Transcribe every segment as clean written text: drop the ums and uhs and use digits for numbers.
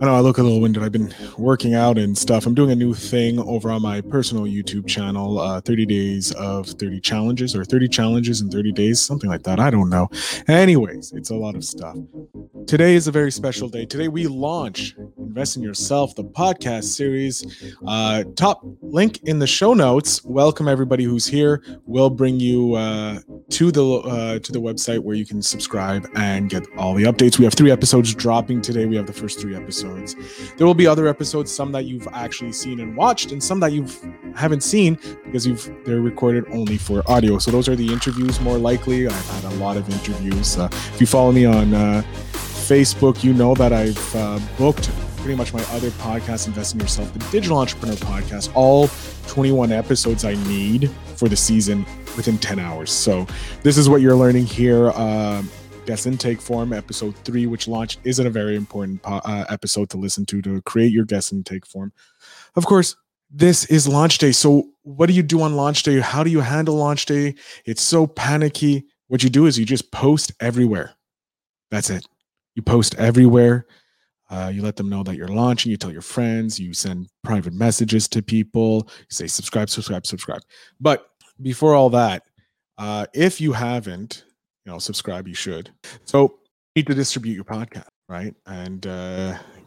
I know I look a little winded. I've been working out and stuff. I'm doing a new thing over on my personal YouTube channel, 30 days of 30 challenges or 30 challenges in 30 days, something like that. I don't know. Anyways, it's a lot of stuff. Today is a very special day. Today we launch Invest in Yourself, the podcast series. Top link in the show notes. Welcome everybody who's here. We'll bring you to the website where you can subscribe and get all the updates. We have 3 episodes dropping today. We have the first 3 episodes. There will be other episodes, some that you've actually seen and watched, and some that you haven't seen because they're recorded only for audio. So those are the interviews more likely. I've had a lot of interviews. If you follow me on Facebook, you know that I've booked pretty much my other podcast, Invest in Yourself, the Digital Entrepreneur Podcast, all 21 episodes I need for the season within 10 hours. So this is what you're learning here. Guest intake form, episode 3, which launched, isn't a very important episode to listen to create your guest intake form. Of course, this is launch day. So what do you do on launch day? How do you handle launch day? It's so panicky. What you do is you just post everywhere. That's it. You post everywhere. You let them know that you're launching, you tell your friends, you send private messages to people, you say, subscribe. But before all that, if you haven't, subscribe, you should. So you need to distribute your podcast, right? And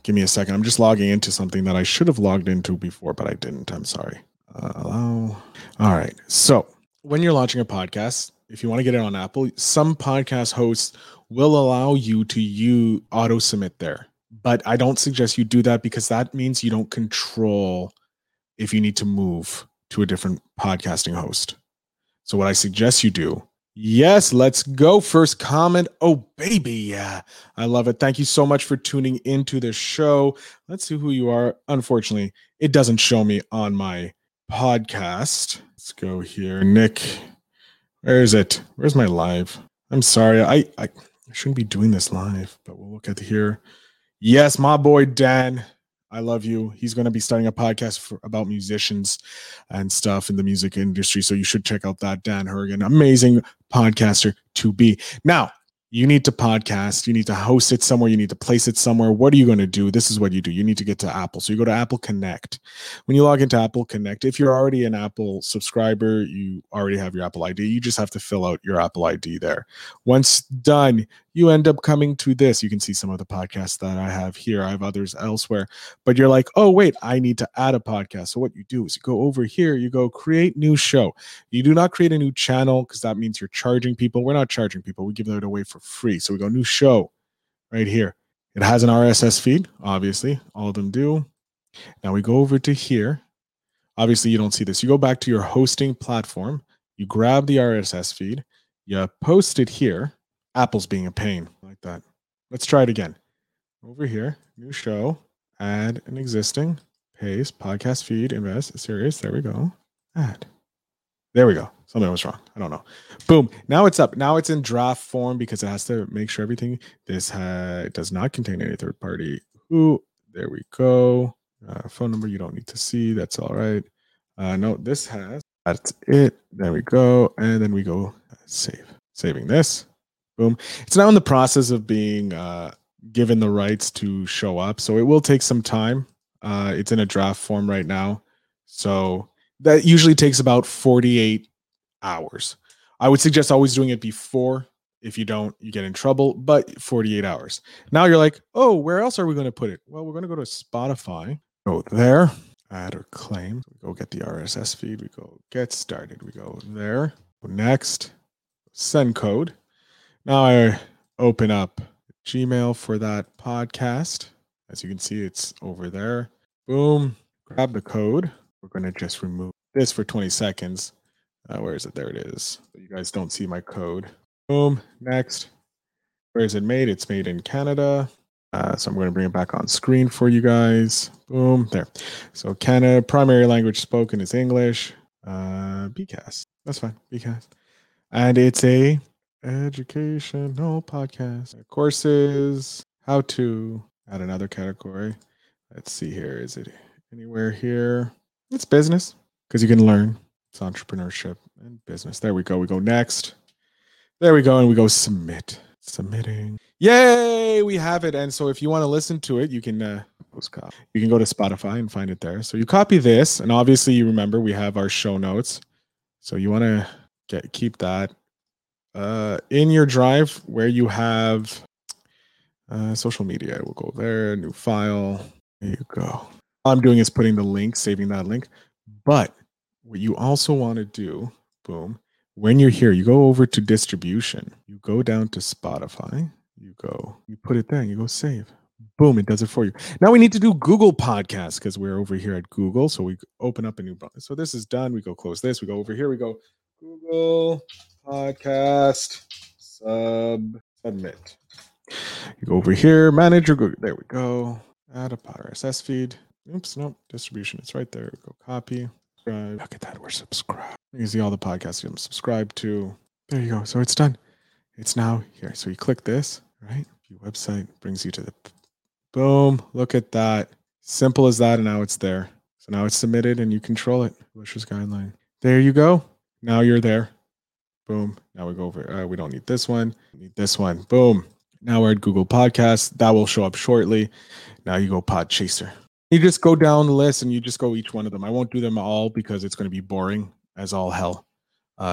give me a second. I'm just logging into something that I should have logged into before, but I didn't. I'm sorry. Hello. All right. So when you're launching a podcast, if you want to get it on Apple, some podcast hosts will allow you to auto submit there. But I don't suggest you do that because that means you don't control if you need to move to a different podcasting host. So what I suggest you do, yes, let's go. First comment. Oh, baby. Yeah, I love it. Thank you so much for tuning into the show. Let's see who you are. Unfortunately, it doesn't show me on my podcast. Let's go here. Nick, where is it? Where's my live? I'm sorry. I shouldn't be doing this live, but we'll look at here. Yes, my boy Dan, I love you. He's going to be starting a podcast about musicians and stuff in the music industry, so you should check out that. Dan Hurgan, amazing podcaster to be. Now, you need to podcast. You need to host it somewhere. You need to place it somewhere. What are you going to do? This is what you do. You need to get to Apple. So you go to Apple Connect. When you log into Apple Connect, if you're already an Apple subscriber, you already have your Apple ID. You just have to fill out your Apple ID there. Once done, you end up coming to this. You can see some of the podcasts that I have here. I have others elsewhere, but you're like, oh, wait, I need to add a podcast. So what you do is you go over here, you go create new show. You do not create a new channel because that means you're charging people. We're not charging people. We give it away for free. So we go new show right here. It has an RSS feed, obviously. All of them do. Now we go over to here. Obviously, you don't see this. You go back to your hosting platform. You grab the RSS feed. You post it here. Apple's being a pain like that. Let's try it again. Over here, new show, add an existing, paste, podcast feed, invest, series. There we go. Add. There we go. Something was wrong. I don't know. Boom. Now it's up. Now it's in draft form because it has to make sure everything. This does not contain any third party. Ooh, there we go. Phone number you don't need to see. That's all right. No, this has. That's it. There we go. And then we go save. Saving this. Boom. It's now in the process of being given the rights to show up. So it will take some time. It's in a draft form right now. So that usually takes about 48 hours. I would suggest always doing it before. If you don't, you get in trouble, but 48 hours. Now you're like, oh, where else are we going to put it? Well, we're going to go to Spotify. Go there. Add or claim. Go get the RSS feed. We go get started. We go there. Go next. Send code. Now I open up Gmail for that podcast. As you can see, it's over there. Boom. Grab the code. We're going to just remove this for 20 seconds. Where is it? There it is. You guys don't see my code. Boom. Next. Where is it made? It's made in Canada. So I'm going to bring it back on screen for you guys. Boom. There. So Canada, primary language spoken is English. Bcast. That's fine. Bcast. And it's a educational podcast, courses, how to, add another category. Let's see here. Is it anywhere here? It's business because you can learn. It's entrepreneurship and business. There we go. We go next. There we go. And we go submit. Submitting. Yay, we have it. And so if you want to listen to it, you can was copied. You can go to Spotify and find it there. So you copy this, and obviously you remember we have our show notes. So you want to keep that in your drive where you have social media. We'll go there, new file. There you go. All I'm doing is putting the link, saving that link. But what you also want to do, boom, when you're here, you go over to distribution. You go down to Spotify. You go, you put it there, you go save. Boom, it does it for you. Now we need to do Google Podcasts because we're over here at Google. So we open up a new button. So this is done. We go close this. We go over here. We go Google Podcast submit. You go over here, manage your Google. There we go. Add a pod RSS feed. Oops, nope. Distribution. It's right there. Go copy. Subscribe. Look at that. We're subscribed. You can see all the podcasts you can subscribe to. There you go. So it's done. It's now here. So you click this, right? Your website brings you to the boom. Look at that. Simple as that. And now it's there. So now it's submitted and you control it. Publisher's guideline. There you go. Now you're there. Boom. Now we go over. We don't need this one. We need this one. Boom. Now we're at Google Podcasts. That will show up shortly. Now you go Podchaser. You just go down the list and you just go each one of them. I won't do them all because it's going to be boring as all hell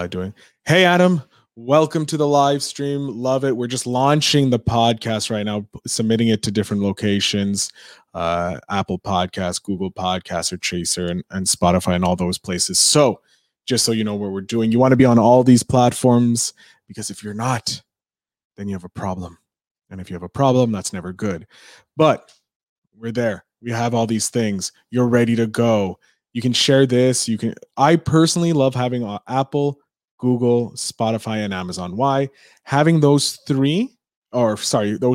doing. Hey, Adam. Welcome to the live stream. Love it. We're just launching the podcast right now, submitting it to different locations, Apple Podcasts, Google Podcasts, or Chaser, and Spotify, and all those places. So just so you know what we're doing, you want to be on all these platforms, because if you're not, then you have a problem. And if you have a problem, that's never good. But we're there. We have all these things. You're ready to go. You can share this. You can. I personally love having Apple, Google, Spotify, and Amazon. Why? Having those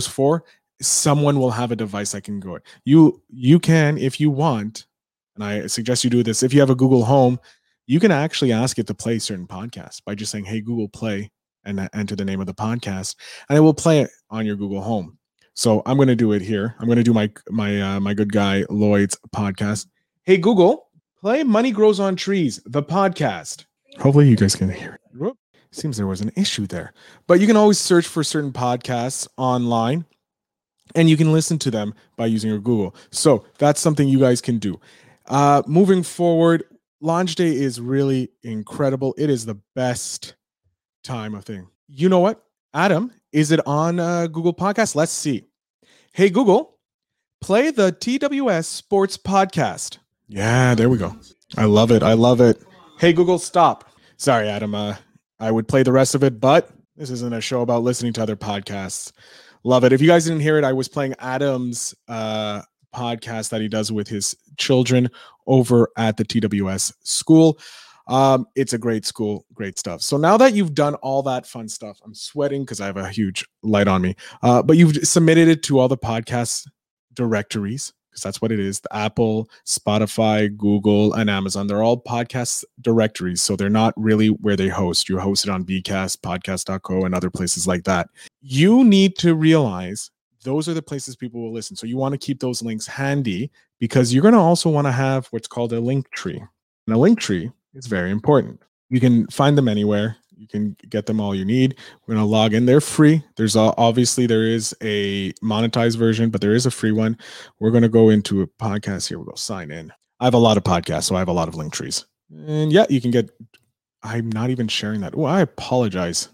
four, someone will have a device that can go it. You can, if you want, and I suggest you do this, if you have a Google Home, you can actually ask it to play certain podcasts by just saying, hey, Google, play, and enter the name of the podcast, and it will play it on your Google Home. So I'm going to do it here. I'm going to do my good guy Lloyd's podcast. Hey, Google, play Money Grows on Trees, the podcast. Hopefully you guys can hear it. Seems there was an issue there. But you can always search for certain podcasts online and you can listen to them by using your Google. So that's something you guys can do. Moving forward, launch day is really incredible. It is the best time of thing. You know what? Adam, is it on Google Podcasts? Let's see. Hey, Google, play the TWS Sports Podcast. Yeah, there we go. I love it. I love it. Hey, Google, stop. Sorry, Adam. I would play the rest of it, but this isn't a show about listening to other podcasts. Love it. If you guys didn't hear it, I was playing Adam's podcast that he does with his children over at the TWS school. It's a great school, great stuff. So now that you've done all that fun stuff, I'm sweating because I have a huge light on me, but you've submitted it to all the podcast directories. Because that's what it is. The Apple, Spotify, Google, and Amazon. They're all podcast directories. So they're not really where they host. You host it on Bcast, podcast.co, and other places like that. You need to realize those are the places people will listen. So you want to keep those links handy because you're going to also want to have what's called a Linktree. And a Linktree is very important. You can find them anywhere. You can get them all you need. We're going to log in. They're free. There's obviously there is a monetized version, but there is a free one. We're going to go into a podcast here. We'll go sign in. I have a lot of podcasts, so I have a lot of link trees. And yeah, you can get, I'm not even sharing that. Oh, I apologize.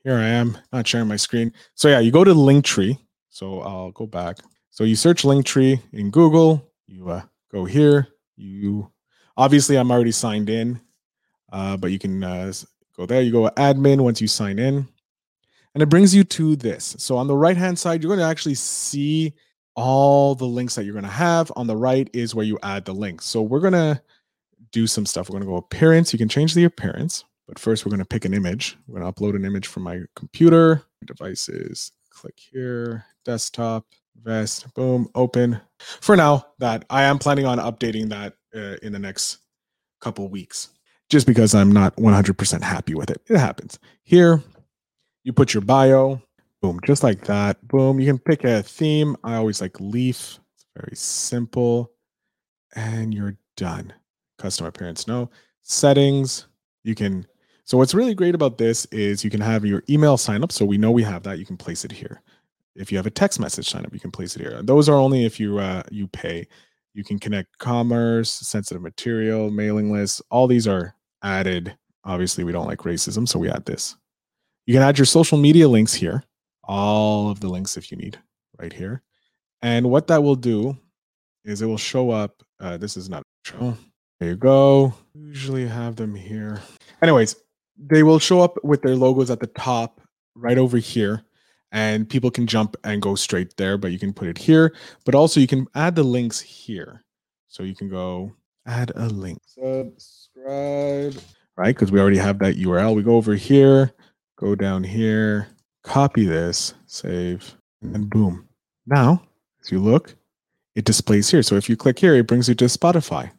Here I am, not sharing my screen. So yeah, you go to Linktree. So I'll go back. So you search Linktree in Google. You go here. You obviously, I'm already signed in, but you can go there. You go admin once you sign in, and it brings you to this. So on the right hand side, you're going to actually see all the links that you're going to have. On the right is where you add the links. So we're going to do some stuff. We're going to go appearance. You can change the appearance, but first we're going to pick an image. We're going to upload an image from my computer devices. Click here, desktop, vest, boom, open. For now, that I am planning on updating that in the next couple weeks. Just because I'm not 100% happy with it. It happens. Here, you put your bio. Boom, just like that. Boom, you can pick a theme. I always like leaf. It's very simple. And you're done. Custom appearance, no. Settings, you can. So what's really great about this is you can have your email sign up. So we know we have that. You can place it here. If you have a text message sign up, you can place it here. Those are only if you you pay. You can connect commerce, sensitive material, mailing lists. All these are added. Obviously, we don't like racism, so we add this. You can add your social media links here. All of the links if you need right here. And what that will do is it will show up. This is not true. There you go. Usually have them here. Anyways, they will show up with their logos at the top right over here. And people can jump and go straight there, but you can put it here. But also you can add the links here. So you can go add a link. Subscribe. Right, because we already have that URL. We go over here, go down here, copy this, save, and boom. Now, as you look, it displays here. So if you click here, it brings you to Spotify.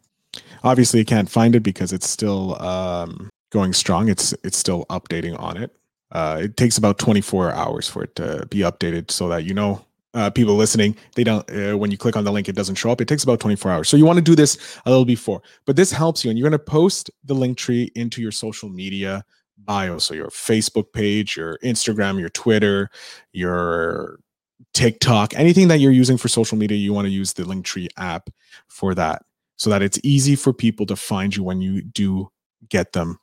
Obviously, you can't find it because it's still going strong. It's still updating on it. It takes about 24 hours for it to be updated so that, you know, people listening, they don't, when you click on the link, it doesn't show up. It takes about 24 hours. So you want to do this a little before, but this helps you. And you're going to post the Linktree into your social media bio. So your Facebook page, your Instagram, your Twitter, your TikTok, anything that you're using for social media, you want to use the Linktree app for that so that it's easy for people to find you when you do get them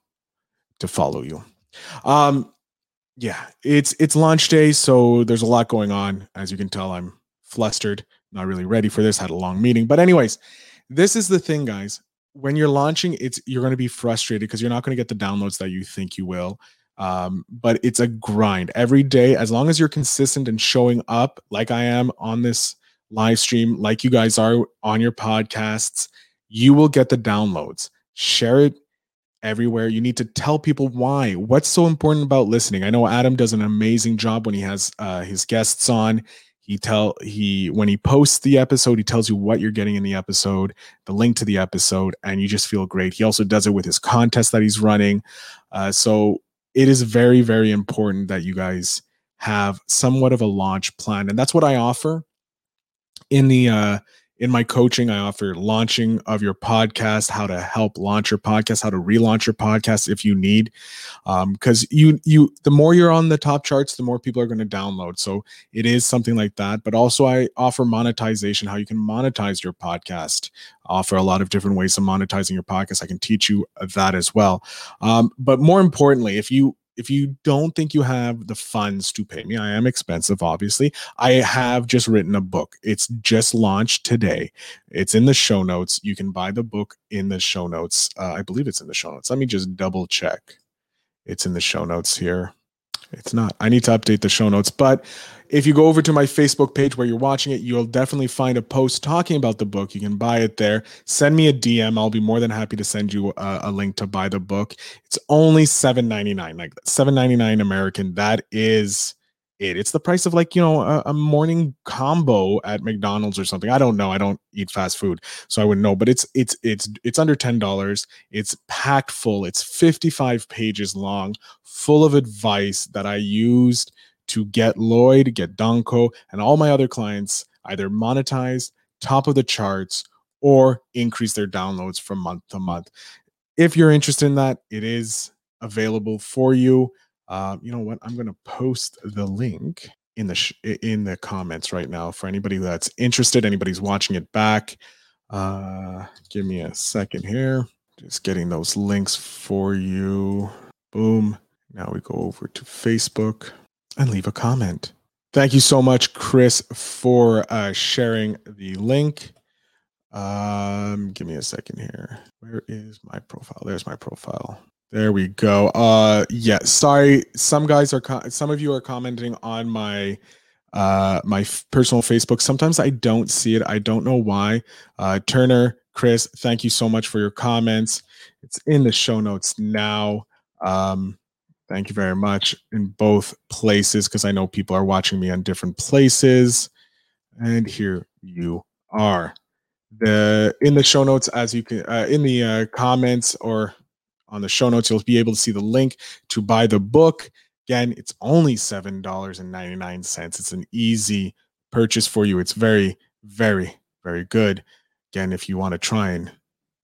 to follow you. Yeah, it's launch day, so there's a lot going on. As you can tell, I'm flustered, not really ready for this, had a long meeting. But anyways, this is the thing, guys. When you're launching, you're going to be frustrated because you're not going to get the downloads that you think you will. But it's a grind every day. As long as you're consistent and showing up like I am on this live stream, like you guys are on your podcasts, you will get the downloads. Share it everywhere. You need to tell people why. What's so important about listening? I know Adam does an amazing job when he has his guests on. When he posts the episode, he tells you what you're getting in the episode, the link to the episode, and you just feel great. He also does it with his contest that he's running. So it is very, very important that you guys have somewhat of a launch plan, and that's what I offer in the in my coaching. I offer launching of your podcast, how to help launch your podcast, how to relaunch your podcast if you need. Because the more you're on the top charts, the more people are going to download. So it is something like that. But also I offer monetization, how you can monetize your podcast. I offer a lot of different ways of monetizing your podcast. I can teach you that as well. But more importantly, if you don't think you have the funds to pay me, I am expensive, obviously. I have just written a book. It's just launched today. It's in the show notes. You can buy the book in the show notes. I believe it's in the show notes. Let me just double check. It's in the show notes here. It's not. I need to update the show notes. But if you go over to my Facebook page where you're watching it, you'll definitely find a post talking about the book. You can buy it there. Send me a DM. I'll be more than happy to send you a link to buy the book. It's only $7.99, like $7.99 American. That is it. It's the price of like, you know, a morning combo at McDonald's or something. I don't know. I don't eat fast food, so I wouldn't know. But it's under $10. It's packed full. It's 55 pages long, full of advice that I used to get Lloyd, get Danko, and all my other clients either monetized, top of the charts, or increase their downloads from month to month. If you're interested in that, it is available for you. You know what? I'm going to post the link in the comments right now for anybody that's interested, anybody's watching it back. Give me a second here. Just getting those links for you. Boom. Now we go over to Facebook and leave a comment. Thank you so much, Chris, for sharing the link. Give me a second here. Where is my profile? There's my profile. There we go. Yeah, sorry. Some of you are commenting on my personal Facebook. Sometimes I don't see it. I don't know why. Turner, Chris, thank you so much for your comments. It's in the show notes now. Thank you very much in both places because I know people are watching me on different places. And here you are. In the show notes, as you can in the comments or on the show notes, you'll be able to see the link to buy the book. Again, it's only $7.99. It's an easy purchase for you. It's very, very, very good. Again, if you want to try and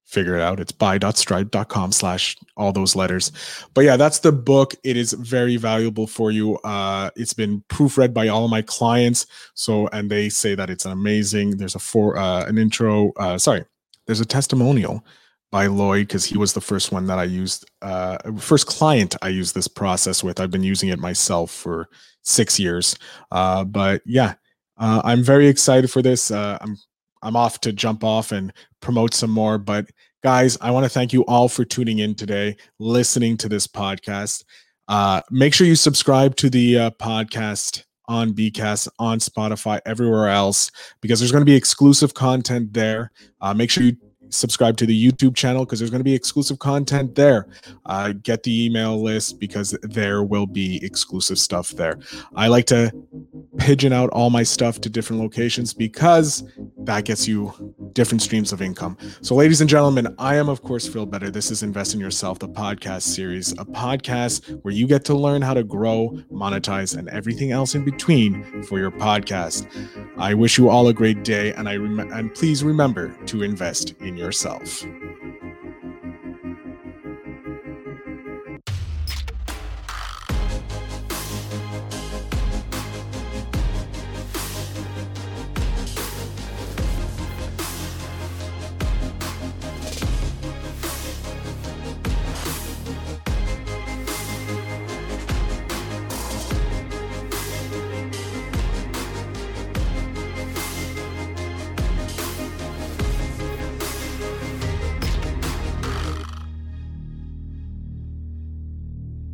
figure it out. It's buy.stride.com/all those letters. But yeah, that's the book. It is very valuable for you. It's been proofread by all of my clients. So, and they say that it's amazing. There's there's a testimonial by Lloyd, because he was the first one that I used, first client I used this process with. I've been using it myself for 6 years. But yeah, I'm very excited for this. I'm off to jump off and promote some more. But guys, I want to thank you all for tuning in today, listening to this podcast. Make sure you subscribe to the podcast on Bcast, on Spotify, everywhere else, because there's going to be exclusive content there. Make sure you subscribe to the YouTube channel, because there's going to be exclusive content there. Get the email list, because there will be exclusive stuff there. I like to pigeon out all my stuff to different locations, because that gets you different streams of income. So ladies and gentlemen, I am, of course, Phil Better. This is Invest in Yourself, the podcast series, a podcast where you get to learn how to grow, monetize, and everything else in between for your podcast. I wish you all a great day, and please remember to invest in yourself.